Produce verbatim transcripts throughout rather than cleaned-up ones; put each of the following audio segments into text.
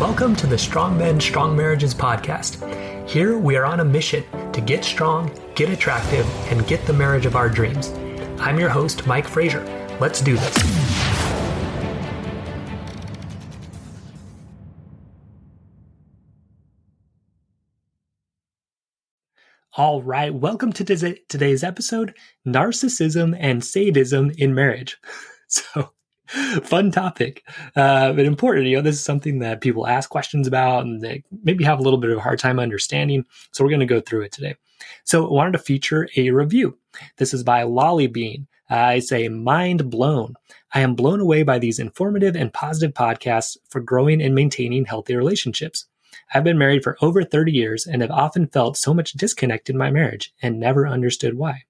Welcome to the Strong Men, Strong Marriages podcast. Here we are on a mission to get strong, get attractive, and get the marriage of our dreams. I'm your host, Mike Fraser. Let's do this. All right, welcome to today's episode, Narcissism and Sadism in Marriage. So, fun topic, uh, but important. You know, this is something that people ask questions about and they maybe have a little bit of a hard time understanding. So, we're going to go through it today. So, I wanted to feature a review. This is by Lolly Bean. I say, mind blown. I am blown away by these informative and positive podcasts for growing and maintaining healthy relationships. I've been married for over thirty years and have often felt so much disconnect in my marriage and never understood why.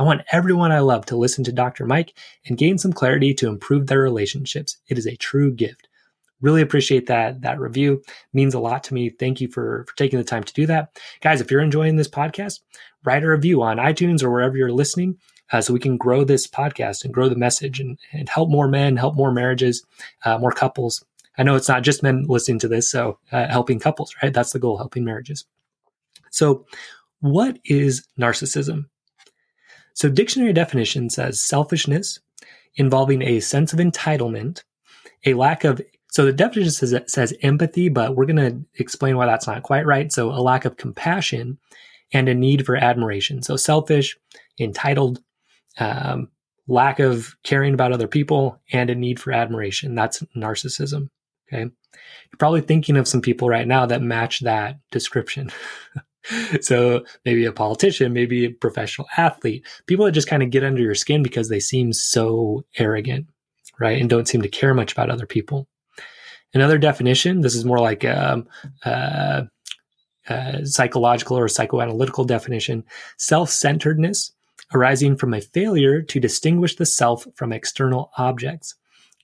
I want everyone I love to listen to Doctor Mike and gain some clarity to improve their relationships. It is a true gift. Really appreciate that, that review. It means a lot to me. Thank you for, for taking the time to do that. Guys, if you're enjoying this podcast, write a review on iTunes or wherever you're listening uh, so we can grow this podcast and grow the message and, and help more men, help more marriages, uh, more couples. I know it's not just men listening to this, so uh, helping couples, right? That's the goal, helping marriages. So what is narcissism? So dictionary definition says selfishness involving a sense of entitlement, a lack of, so the definition says, says empathy, but we're going to explain why that's not quite right. So a lack of compassion and a need for admiration. So selfish, entitled, um, lack of caring about other people, and a need for admiration. That's narcissism. Okay. You're probably thinking of some people right now that match that description. So maybe a politician, maybe a professional athlete, people that just kind of get under your skin because they seem so arrogant, right? And don't seem to care much about other people. Another definition, this is more like a, a, a psychological or psychoanalytical definition, self-centeredness arising from a failure to distinguish the self from external objects,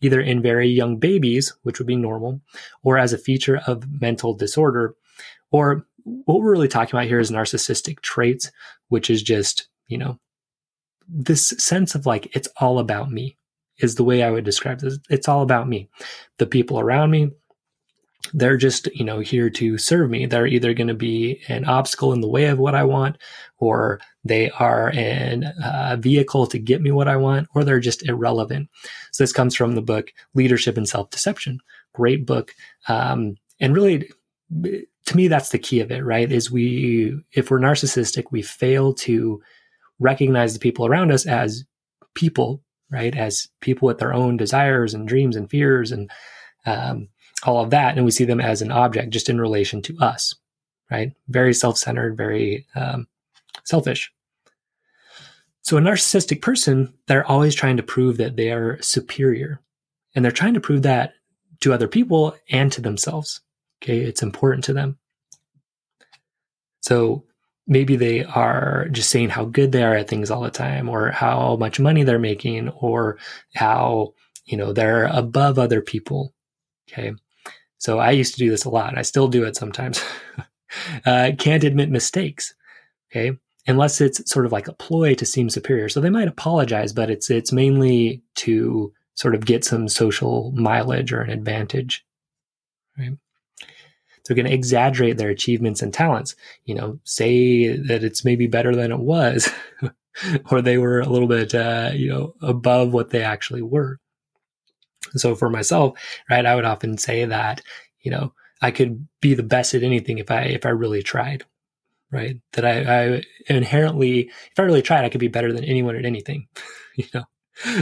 either in very young babies, which would be normal, or as a feature of mental disorder. Or what we're really talking about here is narcissistic traits, which is just, you know, this sense of like, it's all about me is the way I would describe this. It's all about me. The people around me, they're just, you know, here to serve me. They're either going to be an obstacle in the way of what I want, or they are an, uh, vehicle to get me what I want, or they're just irrelevant. So this comes from the book, Leadership and Self-Deception. Great book. Um, and really, to me, that's the key of it, right? Is we, if we're narcissistic, we fail to recognize the people around us as people, right? As people with their own desires and dreams and fears and, um, all of that. And we see them as an object just in relation to us, right? Very self-centered, very um, selfish. So a narcissistic person, they're always trying to prove that they are superior, and they're trying to prove that to other people and to themselves. Okay. It's important to them. So maybe they are just saying how good they are at things all the time, or how much money they're making, or how, you know, they're above other people. Okay. So I used to do this a lot. I still do it sometimes. uh, can't admit mistakes, okay? Unless it's sort of like a ploy to seem superior. So they might apologize, but it's it's mainly to sort of get some social mileage or an advantage, right? So they're going to exaggerate their achievements and talents. You know, say that it's maybe better than it was, or they were a little bit, uh, you know, above what they actually were. So for myself, right, I would often say that, you know, I could be the best at anything if I, if I really tried, right? That I, I inherently, if I really tried, I could be better than anyone at anything, you know?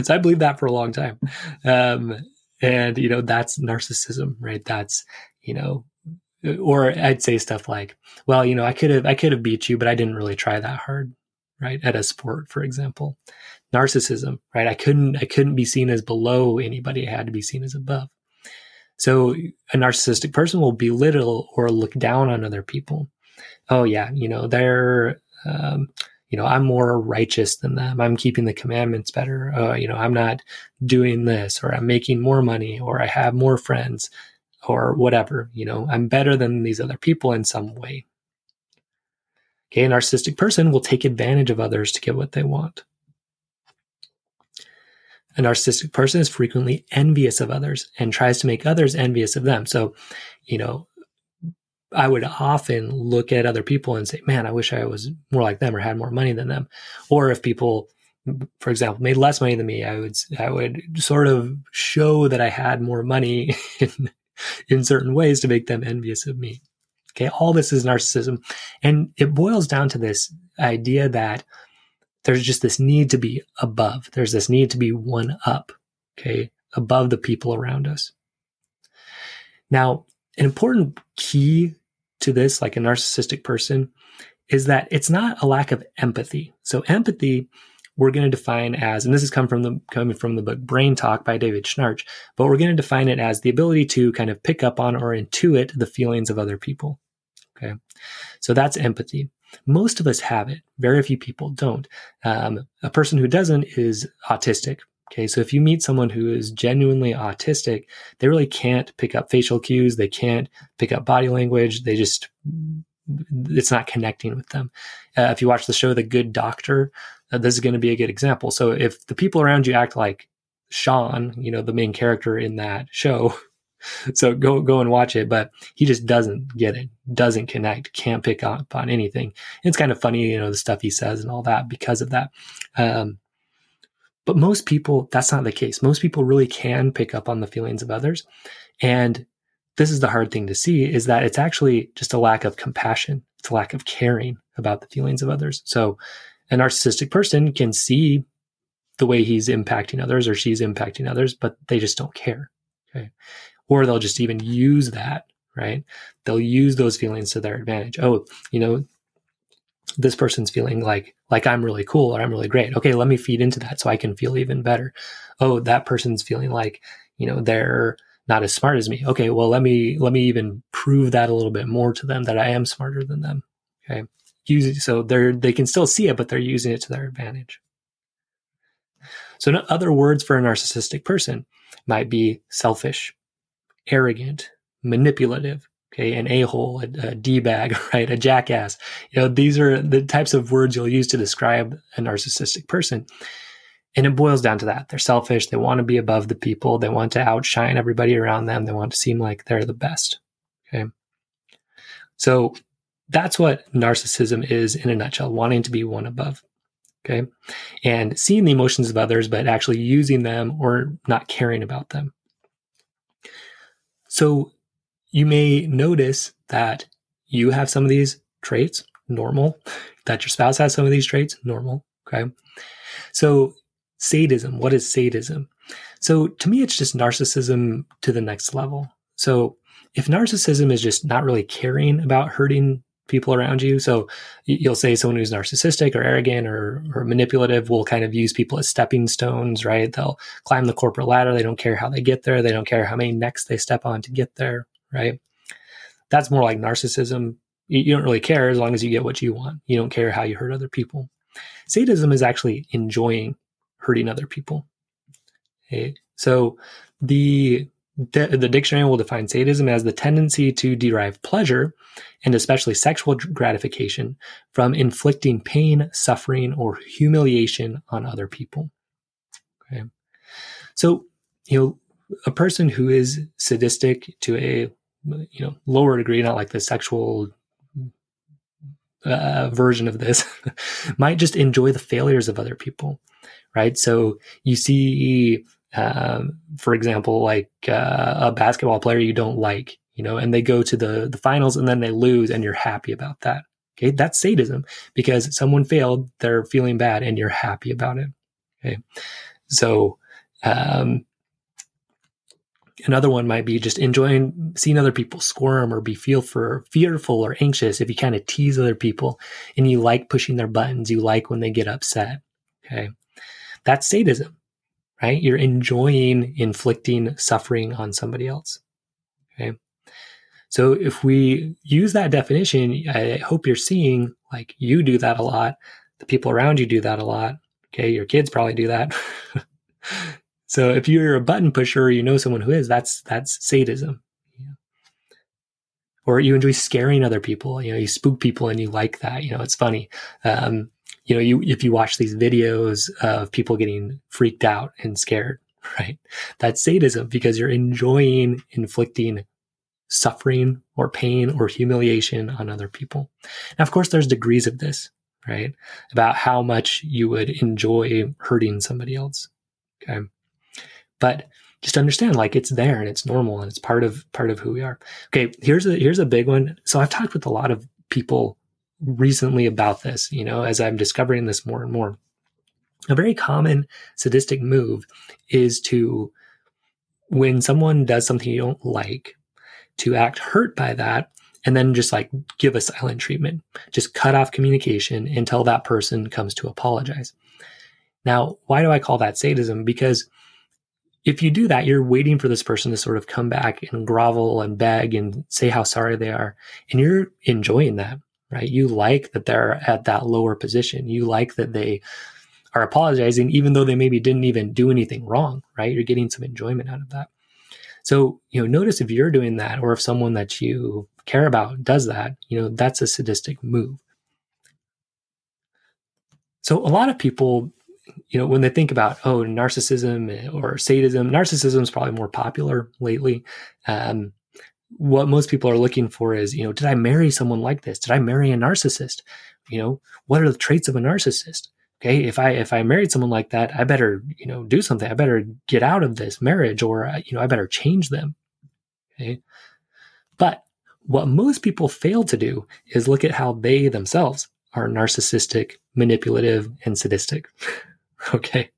So I believed that for a long time. Um, and, you know, that's narcissism, right? That's, you know, or I'd say stuff like, well, you know, I could have, I could have beat you, but I didn't really try that hard, right? At a sport, for example. Narcissism, right? I couldn't, I couldn't be seen as below anybody. I had to be seen as above. So a narcissistic person will belittle or look down on other people. Oh yeah. You know, they're, um, you know, I'm more righteous than them. I'm keeping the commandments better. Uh, you know, I'm not doing this, or I'm making more money, or I have more friends, or whatever, you know, I'm better than these other people in some way. Okay. A narcissistic person will take advantage of others to get what they want. A narcissistic person is frequently envious of others and tries to make others envious of them. So, you know, I would often look at other people and say, man, I wish I was more like them or had more money than them. Or if people, for example, made less money than me, I would, I would sort of show that I had more money in, in certain ways to make them envious of me. Okay. All this is narcissism. And it boils down to this idea that there's just this need to be above. There's this need to be one up, okay, above the people around us. Now, an important key to this, like a narcissistic person, is that it's not a lack of empathy. So empathy, we're going to define as, and this is come from the, coming from the book Brain Talk by David Schnarch, but we're going to define it as the ability to kind of pick up on or intuit the feelings of other people. Okay. So that's empathy. Most of us have it. Very few people don't. Um, a person who doesn't is autistic. Okay. So if you meet someone who is genuinely autistic, they really can't pick up facial cues. They can't pick up body language. They just, it's not connecting with them. Uh, if you watch the show, The Good Doctor, uh, this is going to be a good example. So if the people around you act like Sean, you know, the main character in that show, so go go and watch it, but he just doesn't get it, doesn't connect, can't pick up on anything. And it's kind of funny, you know, the stuff he says and all that because of that. Um, but most people, that's not the case. Most people really can pick up on the feelings of others. And this is the hard thing to see, is that it's actually just a lack of compassion. It's a lack of caring about the feelings of others. So a narcissistic person can see the way he's impacting others or she's impacting others, but they just don't care. Okay. Or they'll just even use that, right? They'll use those feelings to their advantage. Oh, you know, this person's feeling like, like I'm really cool or I'm really great. Okay, let me feed into that so I can feel even better. Oh, that person's feeling like, you know, they're not as smart as me. Okay, well, let me, let me even prove that a little bit more to them that I am smarter than them. Okay. Use, so they're, they can still see it, but they're using it to their advantage. So in other words, for a narcissistic person might be selfish, arrogant, manipulative, okay, an a-hole, a, a d-bag, right, a jackass. You know, these are the types of words you'll use to describe a narcissistic person. And it boils down to that. They're selfish. They want to be above the people. They want to outshine everybody around them. They want to seem like they're the best, okay? So that's what narcissism is in a nutshell, wanting to be one above, okay? And seeing the emotions of others, but actually using them or not caring about them. So you may notice that you have some of these traits, normal, that your spouse has some of these traits, normal, okay? So sadism, what is sadism? So to me, it's just narcissism to the next level. So if narcissism is just not really caring about hurting people around you, so you'll say someone who's narcissistic or arrogant or, or manipulative will kind of use people as stepping stones, right? They'll climb the corporate ladder. They don't care how they get there. They don't care how many necks they step on to get there, right? That's more like narcissism. You don't really care as long as you get what you want. You don't care how you hurt other people. Sadism is actually enjoying hurting other people. Okay? So the The dictionary will define sadism as the tendency to derive pleasure, and especially sexual gratification, from inflicting pain, suffering, or humiliation on other people. Okay. So, you know, a person who is sadistic to a, you know, lower degree, not like the sexual uh, version of this, might just enjoy the failures of other people, right? So you see, Um, for example, like uh, a basketball player you don't like, you know, and they go to the, the finals and then they lose and you're happy about that. Okay. That's sadism, because someone failed, they're feeling bad and you're happy about it. Okay. So, um, another one might be just enjoying seeing other people squirm or be feel for fearful or anxious. If you kind of tease other people and you like pushing their buttons, you like when they get upset. Okay. That's sadism. Right? You're enjoying inflicting suffering on somebody else. Okay. So if we use that definition, I hope you're seeing like you do that a lot. The people around you do that a lot. Okay. Your kids probably do that. So if you're a button pusher, or you know someone who is, that's, that's sadism. Yeah. Or you enjoy scaring other people, you know, you spook people and you like that, you know, it's funny. Um, you know, you if you watch these videos of people getting freaked out and scared, right? That's sadism, because you're enjoying inflicting suffering or pain or humiliation on other people. Now, of course, there's degrees of this, right? About how much you would enjoy hurting somebody else. Okay. But just understand, like, it's there and it's normal and it's part of part of who we are. Okay, here's a here's a big one. So I've talked with a lot of people recently about this, you know, as I'm discovering this more and more. A very common sadistic move is to, when someone does something you don't like, to act hurt by that and then just like give a silent treatment, just cut off communication until that person comes to apologize. Now, why do I call that sadism? Because if you do that, you're waiting for this person to sort of come back and grovel and beg and say how sorry they are. And you're enjoying that, right? You like that they're at that lower position. You like that they are apologizing, even though they maybe didn't even do anything wrong, right? You're getting some enjoyment out of that. So, you know, notice if you're doing that, or if someone that you care about does that, you know, that's a sadistic move. So a lot of people, you know, when they think about, oh, narcissism or sadism, narcissism is probably more popular lately. Um, what most people are looking for is, you know, did I marry someone like this? Did I marry a narcissist? You know, what are the traits of a narcissist? Okay, if I if I married someone like that, I better, you know, do something. I better get out of this marriage, or, you know, I better change them. Okay, but what most people fail to do is look at how they themselves are narcissistic, manipulative, and sadistic. Okay,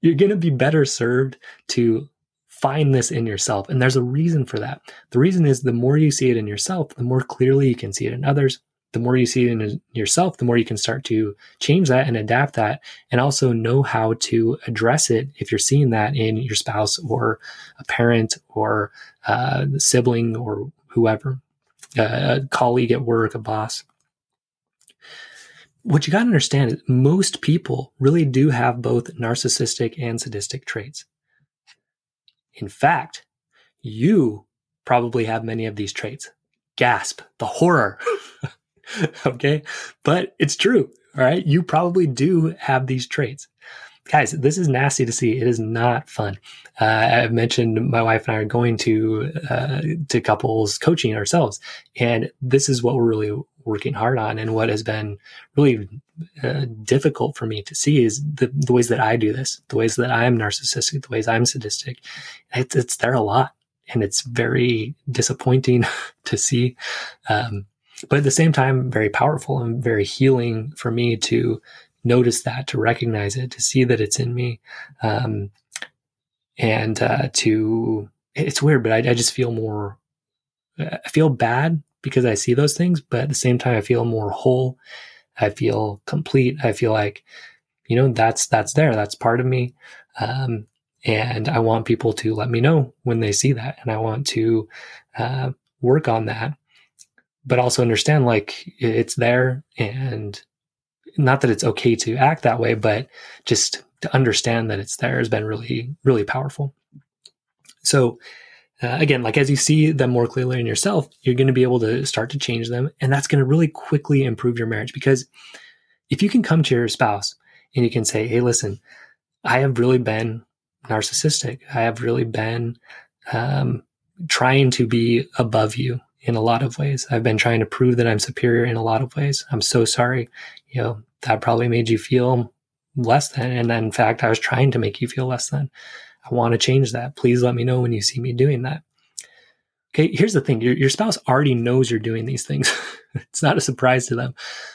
you're going to be better served to find this in yourself, and there's a reason for that. The reason is, the more you see it in yourself, the more clearly you can see it in others. The more you see it in yourself, the more you can start to change that and adapt that, and also know how to address it if you're seeing that in your spouse or a parent or a sibling or whoever, a colleague at work, a boss. What you got to understand is most people really do have both narcissistic and sadistic traits. In fact, you probably have many of these traits. Gasp, the horror. Okay. But it's true. All right. You probably do have these traits. Guys, this is nasty to see. It is not fun. Uh, I've mentioned my wife and I are going to, uh, to couples coaching ourselves. And this is what we're really working hard on. And what has been really uh, difficult for me to see is the, the ways that I do this, the ways that I'm narcissistic, the ways I'm sadistic. It's, it's there a lot. And it's very disappointing to see. Um, But at the same time, very powerful and very healing for me to notice that, to recognize it, to see that it's in me. Um, and uh, to, it's weird, but I, I just feel more, I feel bad because I see those things. But at the same time, I feel more whole. I feel complete. I feel like, you know, that's, that's there. That's part of me. Um, and I want people to let me know when they see that. And I want to uh, work on that. But also understand, like, it's there, and not that it's okay to act that way, but just to understand that it's there has been really, really powerful. So uh, again, like, as you see them more clearly in yourself, you're going to be able to start to change them. And that's going to really quickly improve your marriage, because if you can come to your spouse and you can say, hey, listen, I have really been narcissistic. I have really been um, trying to be above you in a lot of ways. I've been trying to prove that I'm superior in a lot of ways. I'm so sorry. You know, that probably made you feel less than. And in fact, I was trying to make you feel less than. I want to change that. Please let me know when you see me doing that. Okay. Here's the thing. Your, your spouse already knows you're doing these things. It's not a surprise to them,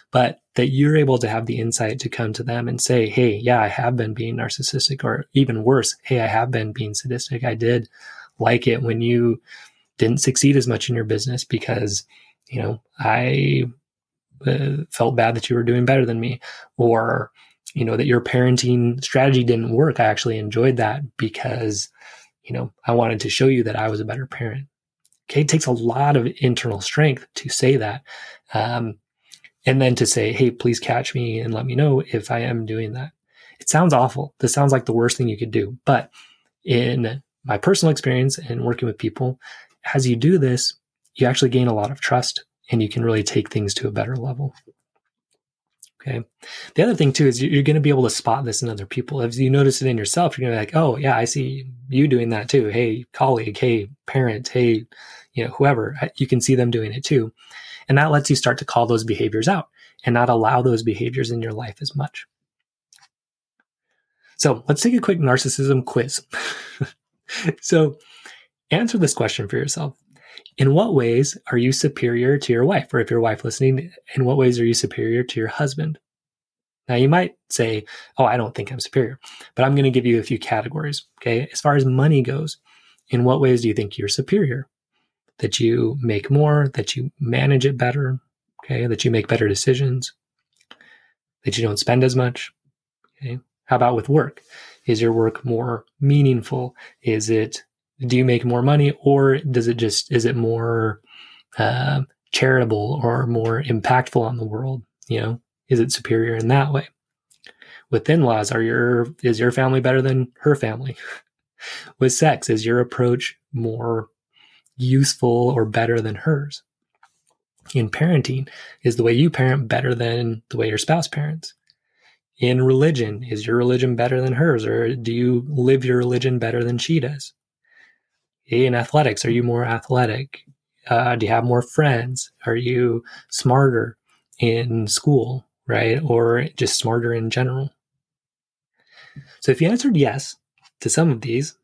but that you're able to have the insight to come to them and say, hey, yeah, I have been being narcissistic, or even worse, hey, I have been being sadistic. I did like it when you didn't succeed as much in your business, because, you know, I uh, felt bad that you were doing better than me, or, you know, that your parenting strategy didn't work. I actually enjoyed that because, you know, I wanted to show you that I was a better parent. Okay. It takes a lot of internal strength to say that. Um, and then to say, hey, please catch me and let me know if I am doing that. It sounds awful. This sounds like the worst thing you could do. But in my personal experience and working with people, as you do this, you actually gain a lot of trust, and you can really take things to a better level. Okay. The other thing too, is you're going to be able to spot this in other people. If you notice it in yourself, you're going to be like, oh yeah, I see you doing that too. Hey, colleague, hey, parent, hey, you know, whoever, you can see them doing it too. And that lets you start to call those behaviors out and not allow those behaviors in your life as much. So let's take a quick narcissism quiz. So answer this question for yourself. In what ways are you superior to your wife? Or if your wife listening, in what ways are you superior to your husband? Now you might say, oh, I don't think I'm superior, but I'm going to give you a few categories. Okay. As far as money goes, in what ways do you think you're superior? That you make more, that you manage it better. Okay. That you make better decisions, that you don't spend as much. Okay. How about with work? Is your work more meaningful? Is it, do you make more money, or does it just, is it more uh, charitable or more impactful on the world? You know, is it superior in that way? With in-laws, are your, is your family better than her family? With sex, is your approach more useful or better than hers? In parenting, is the way you parent better than the way your spouse parents? In religion, is your religion better than hers, or do you live your religion better than she does? In athletics, are you more athletic? Uh, do you have more friends? Are you smarter in school, right? Or just smarter in general? So if you answered yes to some of these,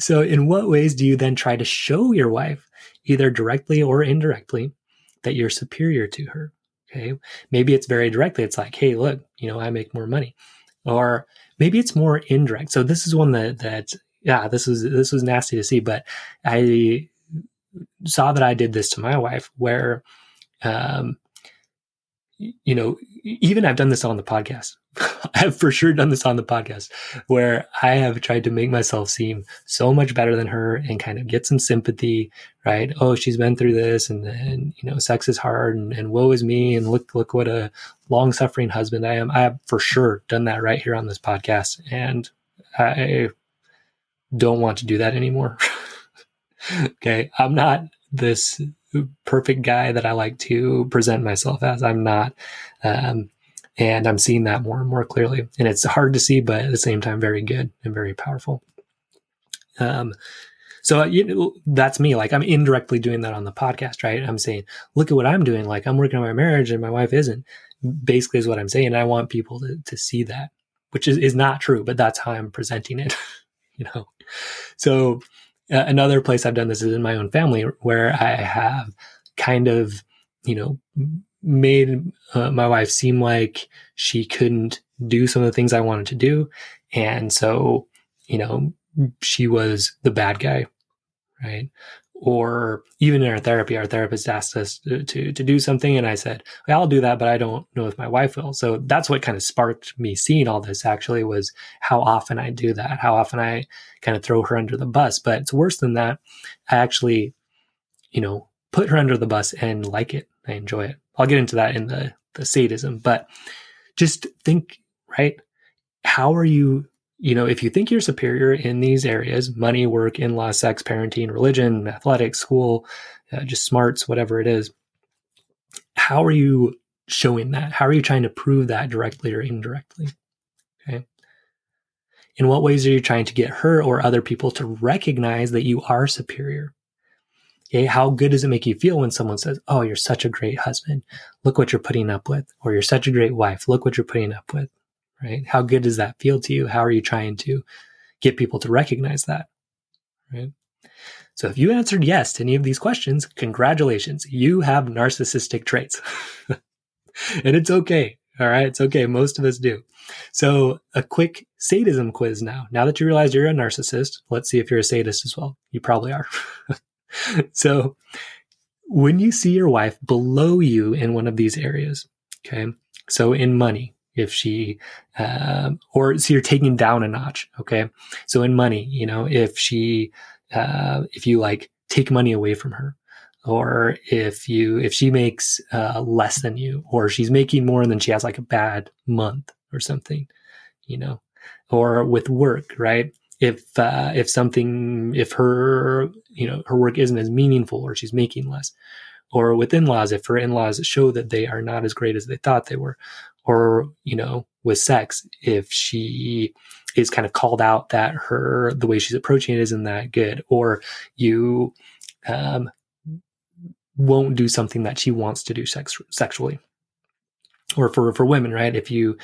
so in what ways do you then try to show your wife, either directly or indirectly, that you're superior to her? Okay. Maybe it's very directly. It's like, hey, look, you know, I make more money. Or maybe it's more indirect. So this is one that, that, yeah, this was, this was nasty to see, but I saw that I did this to my wife where, um, you know, even I've done this on the podcast. I've for sure done this on the podcast where I have tried to make myself seem so much better than her and kind of get some sympathy, right? Oh, she's been through this and then, you know, sex is hard and, and woe is me. And look, look what a long suffering husband I am. I have for sure done that right here on this podcast. And I don't want to do that anymore. Okay. I'm not this perfect guy that I like to present myself as. I'm not. Um, And I'm seeing that more and more clearly. And it's hard to see, but at the same time, very good and very powerful. Um, so you know, that's me. Like I'm indirectly doing that on the podcast, right? I'm saying, look at what I'm doing. Like I'm working on my marriage and my wife isn't, basically is what I'm saying. And I want people to, to see that, which is, is not true, but that's how I'm presenting it, you know? So uh, another place I've done this is in my own family where I have kind of, you know, made uh, my wife seem like she couldn't do some of the things I wanted to do. And so, you know, she was the bad guy, right? Or even in our therapy, our therapist asked us to, to, to do something. And I said, well, I'll do that, but I don't know if my wife will. So that's what kind of sparked me seeing all this actually was how often I do that, how often I kind of throw her under the bus. But it's worse than that. I actually, you know, put her under the bus and like it. I enjoy it. I'll get into that in the, the sadism, but just think, right? How are you, you know, if you think you're superior in these areas, money, work, in-law, sex, parenting, religion, athletics, school, uh, just smarts, whatever it is, how are you showing that? How are you trying to prove that directly or indirectly? Okay. In what ways are you trying to get her or other people to recognize that you are superior? Okay, how good does it make you feel when someone says, oh, you're such a great husband. Look what you're putting up with. Or you're such a great wife. Look what you're putting up with, right? How good does that feel to you? How are you trying to get people to recognize that, right? So if you answered yes to any of these questions, congratulations. You have narcissistic traits. And it's okay. All right. It's okay. Most of us do. So a quick sadism quiz now. Now that you realize you're a narcissist, let's see if you're a sadist as well. You probably are. So when you see your wife below you in one of these areas, okay, so in money, if she, um, or so you're taking down a notch, okay, so in money, you know, if she, uh, if you like take money away from her, or if you, if she makes uh, less than you, or she's making more and then she has like a bad month or something, you know, or with work, right? If, uh, if something, if her, you know, her work isn't as meaningful or she's making less, or with in-laws if her in-laws show that they are not as great as they thought they were, or, you know, with sex, if she is kind of called out that her, the way she's approaching it isn't that good, or you um, won't do something that she wants to do sex, sexually. Or for, for women, right? If you,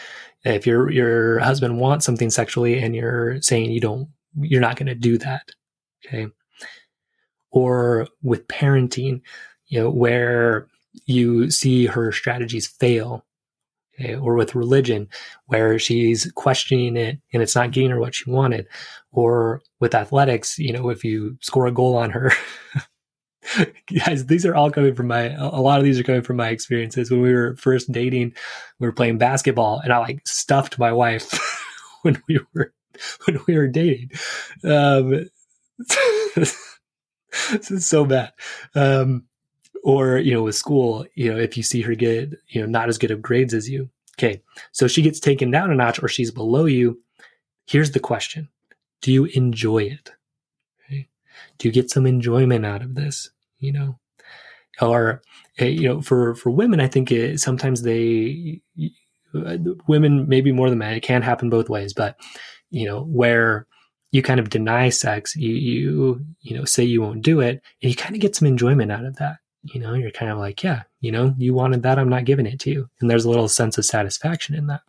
if your, your husband wants something sexually and you're saying you don't, you're not going to do that. Okay. Or with parenting, you know, where you see her strategies fail. Okay? Or with religion, where she's questioning it and it's not getting her what she wanted. Or with athletics, you know, if you score a goal on her. Guys, these are all coming from my, a lot of these are coming from my experiences. When we were first dating, we were playing basketball and I like stuffed my wife when we were, when we were dating. Um, this is so bad. Um, or, you know, with school, you know, if you see her get, you know, not as good of grades as you. Okay. So she gets taken down a notch or she's below you. Here's the question. Do you enjoy it? Do you get some enjoyment out of this, you know? Or, you know, for, for women, I think it, sometimes they, women maybe more than men, it can happen both ways, but, you know, where you kind of deny sex, you, you, you know, say you won't do it, and you kind of get some enjoyment out of that, you know? You're kind of like, yeah, you know, you wanted that, I'm not giving it to you. And there's a little sense of satisfaction in that.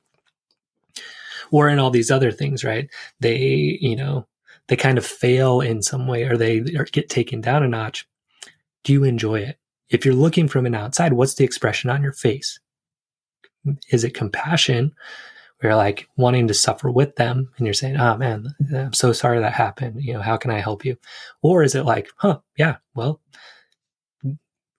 Or in all these other things, right? They, you know, they kind of fail in some way or they or get taken down a notch. Do you enjoy it? If you're looking from an outside, what's the expression on your face? Is it compassion? Where you're like wanting to suffer with them and you're saying, oh man, I'm so sorry that happened. You know, how can I help you? Or is it like, huh, yeah, well,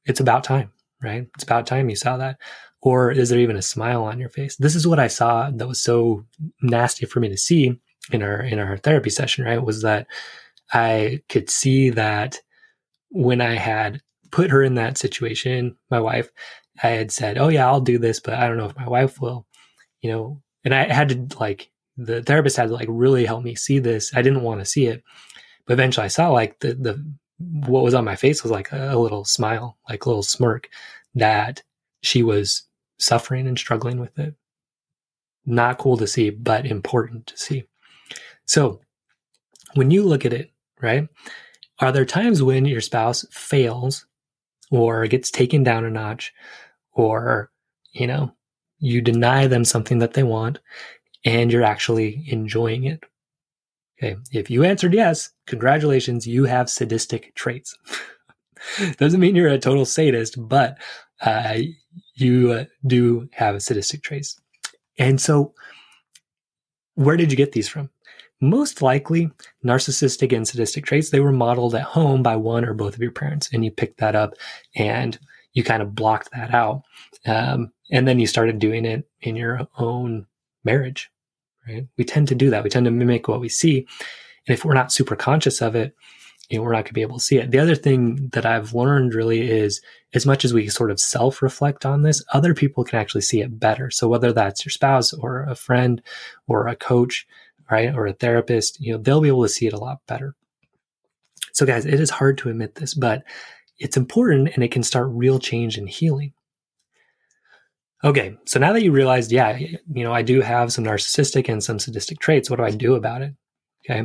it's about time, right? It's about time you saw that. Or is there even a smile on your face? This is what I saw that was so nasty for me to see in our, in our therapy session, right, was that I could see that when I had put her in that situation, my wife, I had said, oh yeah, I'll do this, but I don't know if my wife will, you know, and I had to like, the therapist had to like really help me see this. I didn't want to see it, but eventually I saw like the, the, what was on my face was like a little smile, like a little smirk that she was suffering and struggling with it. Not cool to see, but important to see. So when you look at it, right, are there times when your spouse fails or gets taken down a notch or, you know, you deny them something that they want and you're actually enjoying it? Okay. If you answered yes, congratulations, you have sadistic traits. Doesn't mean you're a total sadist, but uh, you uh, do have sadistic traits. And so where did you get these from? Most likely, narcissistic and sadistic traits, they were modeled at home by one or both of your parents, and you picked that up and you kind of blocked that out. Um, and then you started doing it in your own marriage, right? We tend to do that. We tend to mimic what we see. And if we're not super conscious of it, you know, we're not going to be able to see it. The other thing that I've learned really is as much as we sort of self-reflect on this, other people can actually see it better. So whether that's your spouse or a friend or a coach, right? Or a therapist, you know, they'll be able to see it a lot better. So guys, it is hard to admit this, but it's important and it can start real change and healing. Okay. So now that you realized, yeah, you know, I do have some narcissistic and some sadistic traits. What do I do about it? Okay.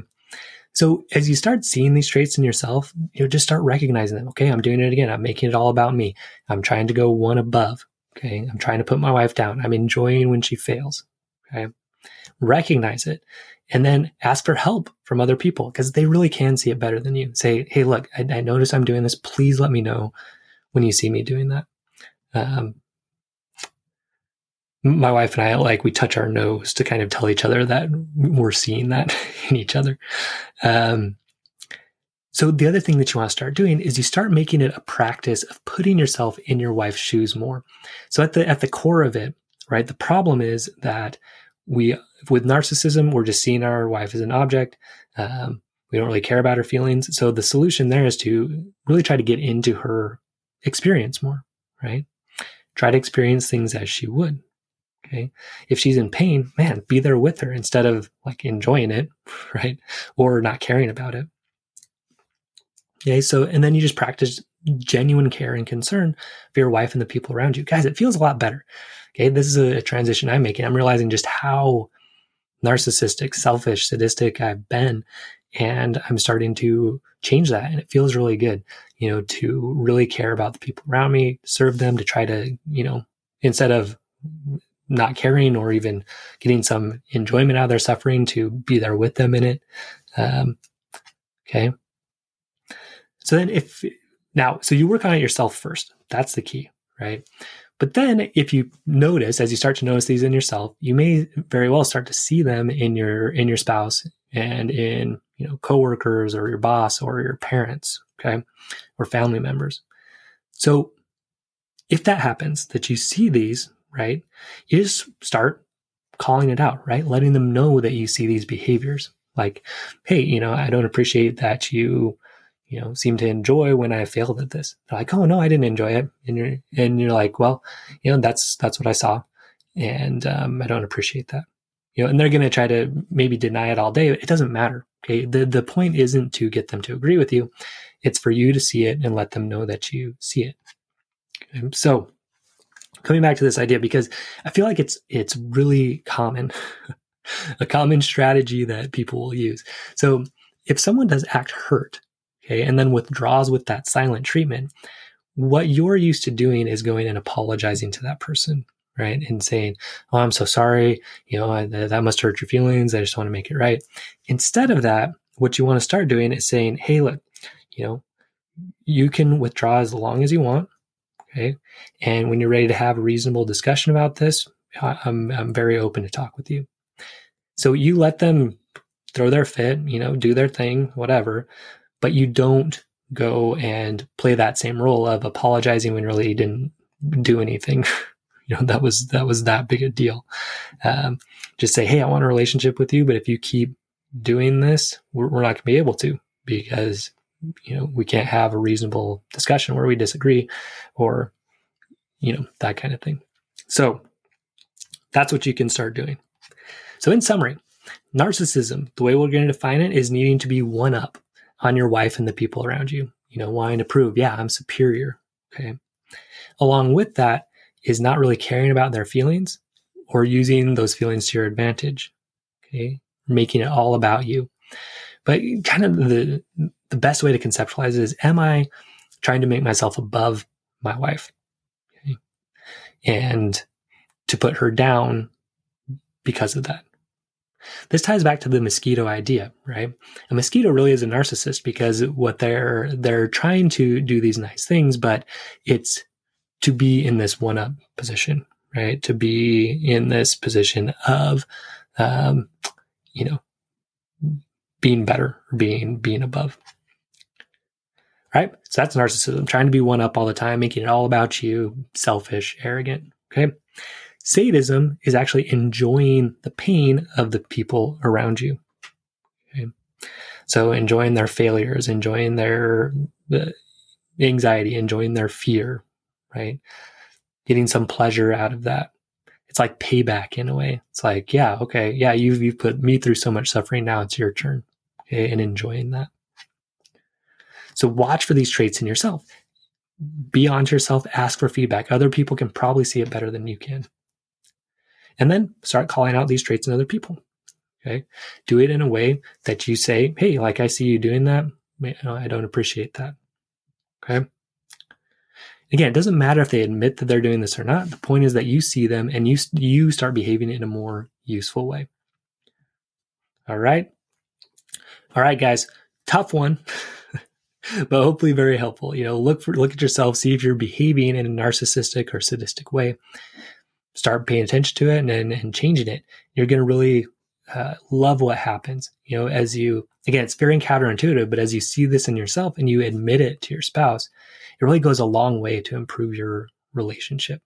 So as you start seeing these traits in yourself, you know, just start recognizing them. Okay. I'm doing it again. I'm making it all about me. I'm trying to go one above. Okay. I'm trying to put my wife down. I'm enjoying when she fails. Okay. Recognize it. And then ask for help from other people because they really can see it better than you. Say, hey, look, I, I notice I'm doing this. Please let me know when you see me doing that. Um, my wife and I, like, we touch our nose to kind of tell each other that we're seeing that in each other. Um, so the other thing that you want to start doing is you start making it a practice of putting yourself in your wife's shoes more. So at the at the core of it, right, the problem is that we, with narcissism, we're just seeing our wife as an object. Um, we don't really care about her feelings. So the solution there is to really try to get into her experience more, right? Try to experience things as she would. Okay. If she's in pain, man, be there with her instead of like enjoying it, right? Or not caring about it. Okay. So, and then you just practice genuine care and concern for your wife and the people around you. Guys, it feels a lot better. Okay. This is a transition I'm making. I'm realizing just how narcissistic, selfish, sadistic I've been. And I'm starting to change that. And it feels really good, you know, to really care about the people around me, serve them, to try to, you know, instead of not caring or even getting some enjoyment out of their suffering, to be there with them in it. Um, okay. So then if now, so you work on it yourself first, that's the key, right? But then if you notice, as you start to notice these in yourself, you may very well start to see them in your, in your spouse and in, you know, coworkers or your boss or your parents, okay, or family members. So if that happens, that you see these, right, you just start calling it out, right? Letting them know that you see these behaviors. Like, hey, you know, I don't appreciate that you, you know, seem to enjoy when I failed at this. They're like, oh no, I didn't enjoy it. And you're, and you're like, well, you know, that's, that's what I saw. And um, I don't appreciate that. You know, and they're going to try to maybe deny it all day. But it doesn't matter. Okay. The, the point isn't to get them to agree with you. It's for you to see it and let them know that you see it. Okay? So coming back to this idea, because I feel like it's, it's really common, a common strategy that people will use. So if someone does act hurt, okay, and then withdraws with that silent treatment, what you're used to doing is going and apologizing to that person, right? And saying, oh, I'm so sorry. You know, I, that must hurt your feelings. I just want to make it right. Instead of that, what you want to start doing is saying, hey, look, you know, you can withdraw as long as you want. Okay. And when you're ready to have a reasonable discussion about this, I'm, I'm very open to talk with you. So you let them throw their fit, you know, do their thing, whatever, but you don't go and play that same role of apologizing when really you didn't do anything. You know, that was, that was that big a deal. Um, just say, hey, I want a relationship with you, but if you keep doing this, we're, we're not gonna be able to, because, you know, we can't have a reasonable discussion where we disagree, or, you know, that kind of thing. So that's what you can start doing. So in summary, narcissism, the way we're going to define it, is needing to be one up on your wife and the people around you, you know, wanting to prove, yeah, I'm superior. Okay. Along with that is not really caring about their feelings or using those feelings to your advantage. Okay. Making it all about you. But kind of the the best way to conceptualize it is, am I trying to make myself above my wife? Okay. And to put her down because of that. This ties back to the mosquito idea, right? A mosquito really is a narcissist, because what they're, they're trying to do these nice things, but it's to be in this one-up position, right? To be in this position of, um, you know, being better, or being, being above. All right. So that's narcissism, trying to be one up all the time, making it all about you, selfish, arrogant. Okay. Sadism is actually enjoying the pain of the people around you. Okay. So enjoying their failures, enjoying their uh, anxiety, enjoying their fear, right? Getting some pleasure out of that. It's like payback in a way. It's like, yeah, okay. Yeah. You've, you've put me through so much suffering. Now it's your turn. Okay, and enjoying that. So watch for these traits in yourself. Be on to yourself. Ask for feedback. Other people can probably see it better than you can. And then start calling out these traits in other people. Okay, do it in a way that you say, hey, like, I see you doing that. I don't appreciate that. Okay. Again, it doesn't matter if they admit that they're doing this or not. The point is that you see them and you, you start behaving in a more useful way. All right. All right, guys, tough one, but hopefully very helpful. You know, look for, look at yourself, see if you're behaving in a narcissistic or sadistic way, start paying attention to it and, and, and changing it. You're going to really uh, love what happens, you know, as you, again, it's very counterintuitive, but as you see this in yourself and you admit it to your spouse, it really goes a long way to improve your relationship.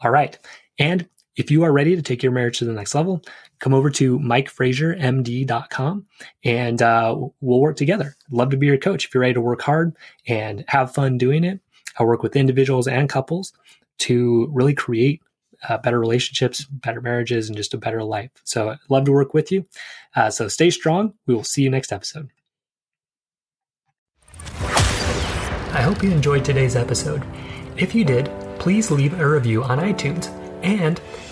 All right. And if you are ready to take your marriage to the next level, come over to mike fraser m d dot com and uh, we'll work together. I'd love to be your coach. If you're ready to work hard and have fun doing it, I work with individuals and couples to really create uh, better relationships, better marriages, and just a better life. So I'd love to work with you. Uh, so stay strong. We will see you next episode. I hope you enjoyed today's episode. If you did, please leave a review on iTunes and